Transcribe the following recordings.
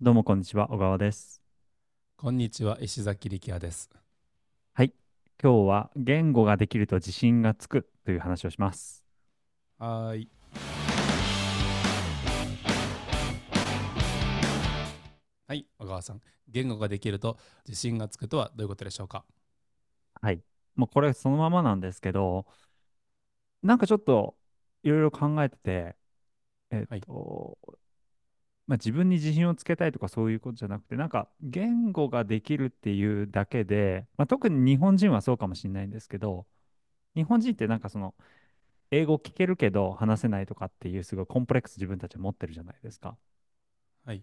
どうもこんにちは、小川です。こんにちは、石崎力也です。はい、今日は言語ができると自信がつくという話をします。はーい。はい、小川さん。言語ができると自信がつくとはどういうことでしょうか？はい、もうこれそのままなんですけど、なんかちょっといろいろ考えてて、えっはい。と、自分に自信をつけたいとかそういうことじゃなくて、なんか言語ができるっていうだけで、特に日本人はそうかもしれないんですけど、日本人ってなんかその英語聞けるけど話せないとかっていうすごいコンプレックス自分たち持ってるじゃないですか。はい。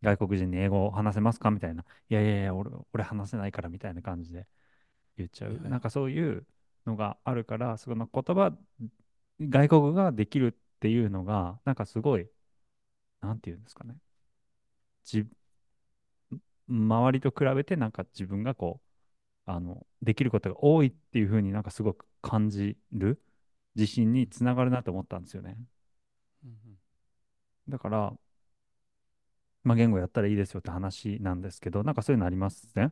外国人に英語を話せますかみたいな。いやいやいや、俺話せないからみたいな感じで言っちゃはい。う。はなんい。かそういうのがあるから、その言葉、外国語ができるっていうのが、なんかすごい、なんていうんですかね。じ、周りと比べてなんか自分ができることが多いっていうふうになんかすごく感じる自信につながるなと思ったんですよね。うんうんだから、言語やったらいいですよって話なんですけど、なんかそういうのありますね。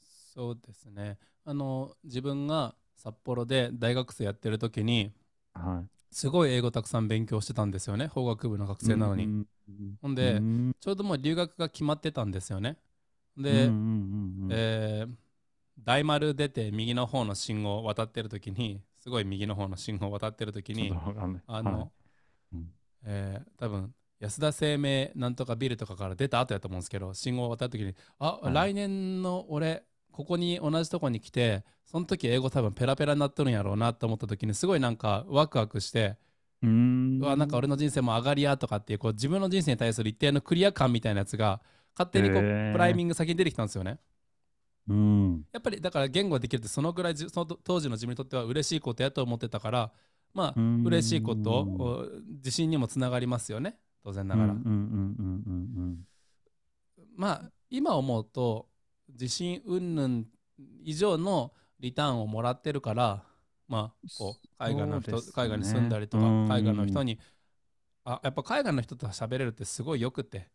そうですね。自分が札幌で大学生やってる時に、はい。すごい英語たくさん勉強してたんですよね。法学部の学う生なのに。んほんうんうで、んちょうどもう留学が決まってたんですよね。うんうで、んえー大丸出て右の方の信号を渡ってる時に、すごい右の方の信号を渡ってる時ちょっとに、わかんない。あの、うん多分安田生命なんとかビルとかから出た後やと思うんですけど、信号を渡る時に、あ、はい。来年の俺ここに同じとこに来て、その時英語多分ペラペラになっとるんやろうなと思った時に、すごいなんかワクワクして、うーうわ、なんかん。俺の人生も上がりやとかっていう、こう自分の人生に対する一定のクリア感みたいなやつが勝手にこうプライえミング先に出てきたんですよね。ー、うん。やっぱりだから言語ができるって、そのぐらいその当時の自分にとっては嬉しいことやと思ってたから、まうーあ嬉しいことん。自信にもつながりますよね、当然うながんうら。んうんうんうんまあ今思うと自信云々以上のリターンをもらってるから、まあこうそうです海外に住んだね。りとか、海外の人にやっぱ海外の人と喋れるってすごいよくて、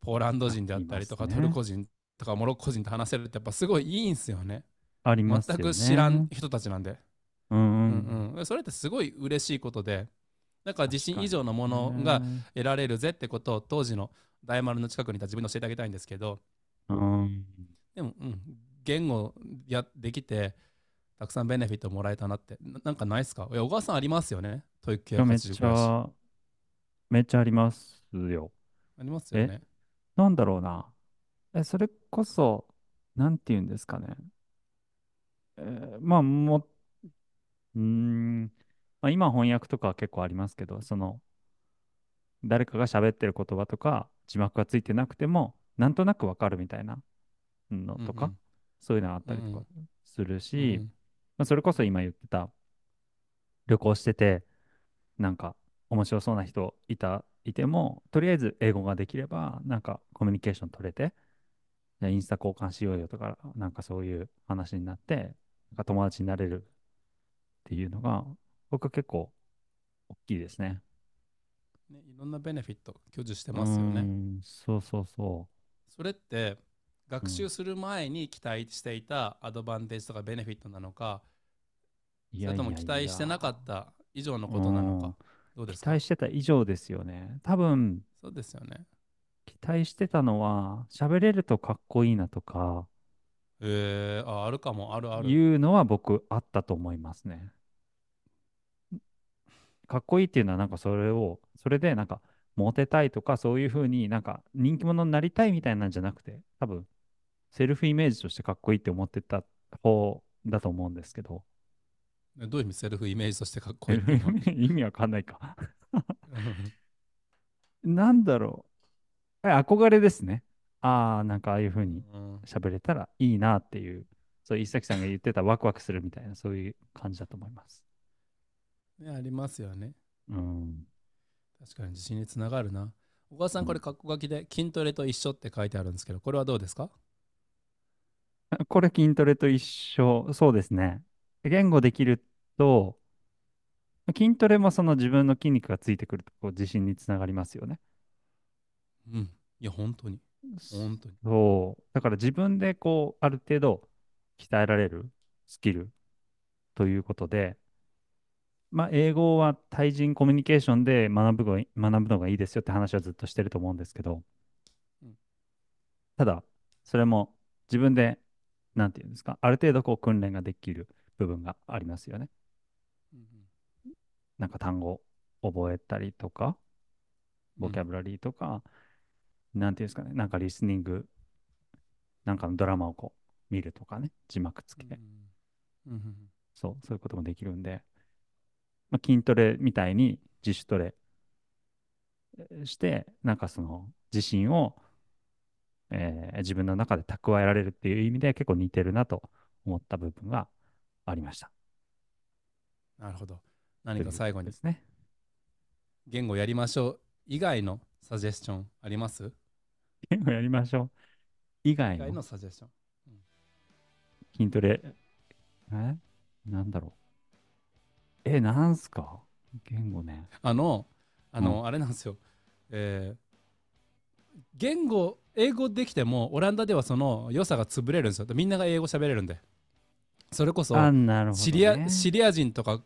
ポーランド人でああっりたまりとすかトルね。コ人とかモロッコ人と話せるってやっぱすごいいいんすよね。あり全ますよく知らんね。人たちなんで。うんうん。それってすごい嬉しいことで、だから自確信か以上のものがにね。得られるぜってことを、当時の大丸の近くにいた自分に教えてあげたいんですけど、うん。でも、言語できて、たくさんベネフィットもらえたなって、なんかないっすか？いや、小川さんありますよね。トイックいや、980ぐらいし。めっちゃありますよ。ありますよえ、ね。なんだろうな。それこそ、なんて言うんですかね。まあ、もう、うーん、今翻訳とか結構ありますけど、誰かが喋ってる言葉とか、字幕がついてなくても、なんとなくわかるみたいなのうんとか、そういうのがあっうたりとかんするうんうし、んそれこそ今言ってた、旅行してて、なんか面白そうな人いても、とりあえず英語ができれば、なんかコミュニケーション取れて、じゃあインスタ交換しようよとか、なんかそういう話になって、なんか友達になれるっていうのが、僕は結構大きいですね。ね、いろんなベネフィット享受してますよね。そうそうそそれってう。学習する前に期待していたアドバンテージとかベネフィットなのか、いそやれといもや期い待してや。なかった以上のうことなのか、ん。どうで期すか？待してた以上ですよね。多分、そうですよね。期待してたのは、喋れるとかっこいいなとか、あるかも、あるある。いうのは僕あったと思いますね。かっこいいっていうのはなんかそれでなんかモテたいとかそういうふうになんか人気者になりたいみたいなんじゃなくて、多分セルフイメージとしてかっこいいって思ってた方だと思うんですけど、ね、どういう意味？セルフイメージとしてかっこセいいっルてフいうイのは。メージ 意味わかんないか なんだろう。憧れですね。なんかああいうふうにうん、喋れたらいいなっていう、そういう石崎さんが言ってたワクワクするみたいな、そういう感じだと思います。ね、ありますよね。うん。確かに自信につながるな。小川さうん、これん、カッコ書きで筋トレと一緒って書いてあるんですけど、これはどうですか？これ筋トレと一緒、そうですね。言語できると、筋トレもその自分の筋肉がついてくるとこう自信につながりますよね。うん、いや本当にそうだから自分でこうある程度鍛えられるスキルということで、まあ、英語は対人コミュニケーションで学ぶのがいいですよって話はずっとしてると思うんですけど、うん、ただそれも自分でなんていうんですか、ある程度こう訓練ができる部分がありますよね。うんなんか単語を覚えたりとかボキャブラリーとか、なんていうんですかね、なんかリスニングなんかのドラマをこう見るとかね、字幕付きで、うんうん、そういうこともできるんで、まあ、筋トレみたいに自主トレしてなんかその自信を、自分の中で蓄えられるっていう意味で結構似てるなと思った部分がありました。なるほど。何か最後にですね、言語やりましょう以外のサジェスチョンあります？言語やりましょう以外のサジェスチョン、うん、筋トレなんだろうなんすか言語ね、うん、あれなんですよ、言語英語できてもオランダではその良さが潰れるんですよ。みんなが英語喋れるんで、それこそシリア人とか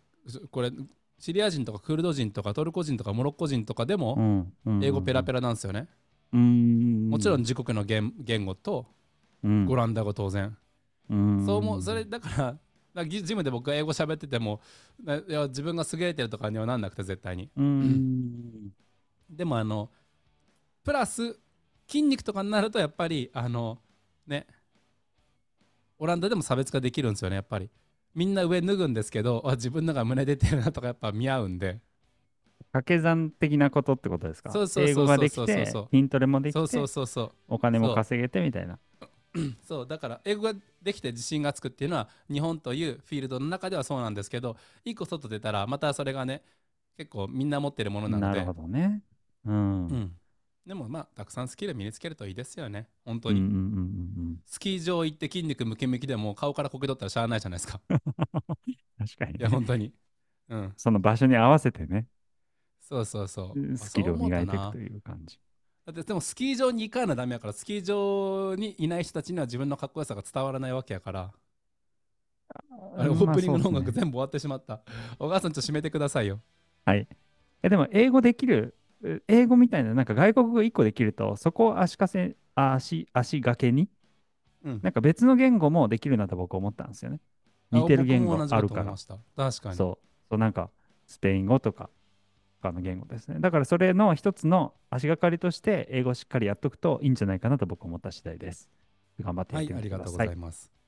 これシリア人とかクルド人とかトルコ人とかモロッコ人とかでも英語ペラペラなんですよね、うんうんうん、もちろん自国の 言語とオランダ語当然、うん、それだからジムで僕が英語喋っててもいや自分が優れてるとかにはなんなくて絶対に、うん、でもプラス筋肉とかになるとやっぱりねオランダでも差別化できるんですよね。やっぱりみんな上脱ぐんですけど、自分のが胸出てるなとかやっぱ見合うんで、掛け算的なことってことですか。そう英語ができて筋トレもできてそうお金も稼げてみたいな。そうだから英語ができて自信がつくっていうのは日本というフィールドの中ではそうなんですけど、一個外出たらまたそれがね結構みんな持ってるものなので。なるほどね、うんうん、でもまあたくさんスキル身につけるといいですよね本当に、うんうんうんうん、スキー場行って筋肉ムキムキでも顔からこけ取ったらしゃあないじゃないですか。確かに、ね、いや本当に、うん、その場所に合わせてね、そうスキルを磨いていくという感じ。だってでもスキー場に行かなダメやから、スキー場にいない人たちには自分のかっこよさが伝わらないわけやから、あれオープニングの音楽全部終わってしまった、お母さんちょっと締めてくださいよ。はいでも英語できる、英語みたいな、なんか外国語1個できるとそこを足掛けに、うん、なんか別の言語もできるなと僕思ったんですよね。似てる言語あるから。確かにそうなんかスペイン語とかの言語ですね。だからそれの一つの足がかりとして英語をしっかりやっとくといいんじゃないかなと僕思った次第です。頑張ってやってみてください。はい、ありがとうございます。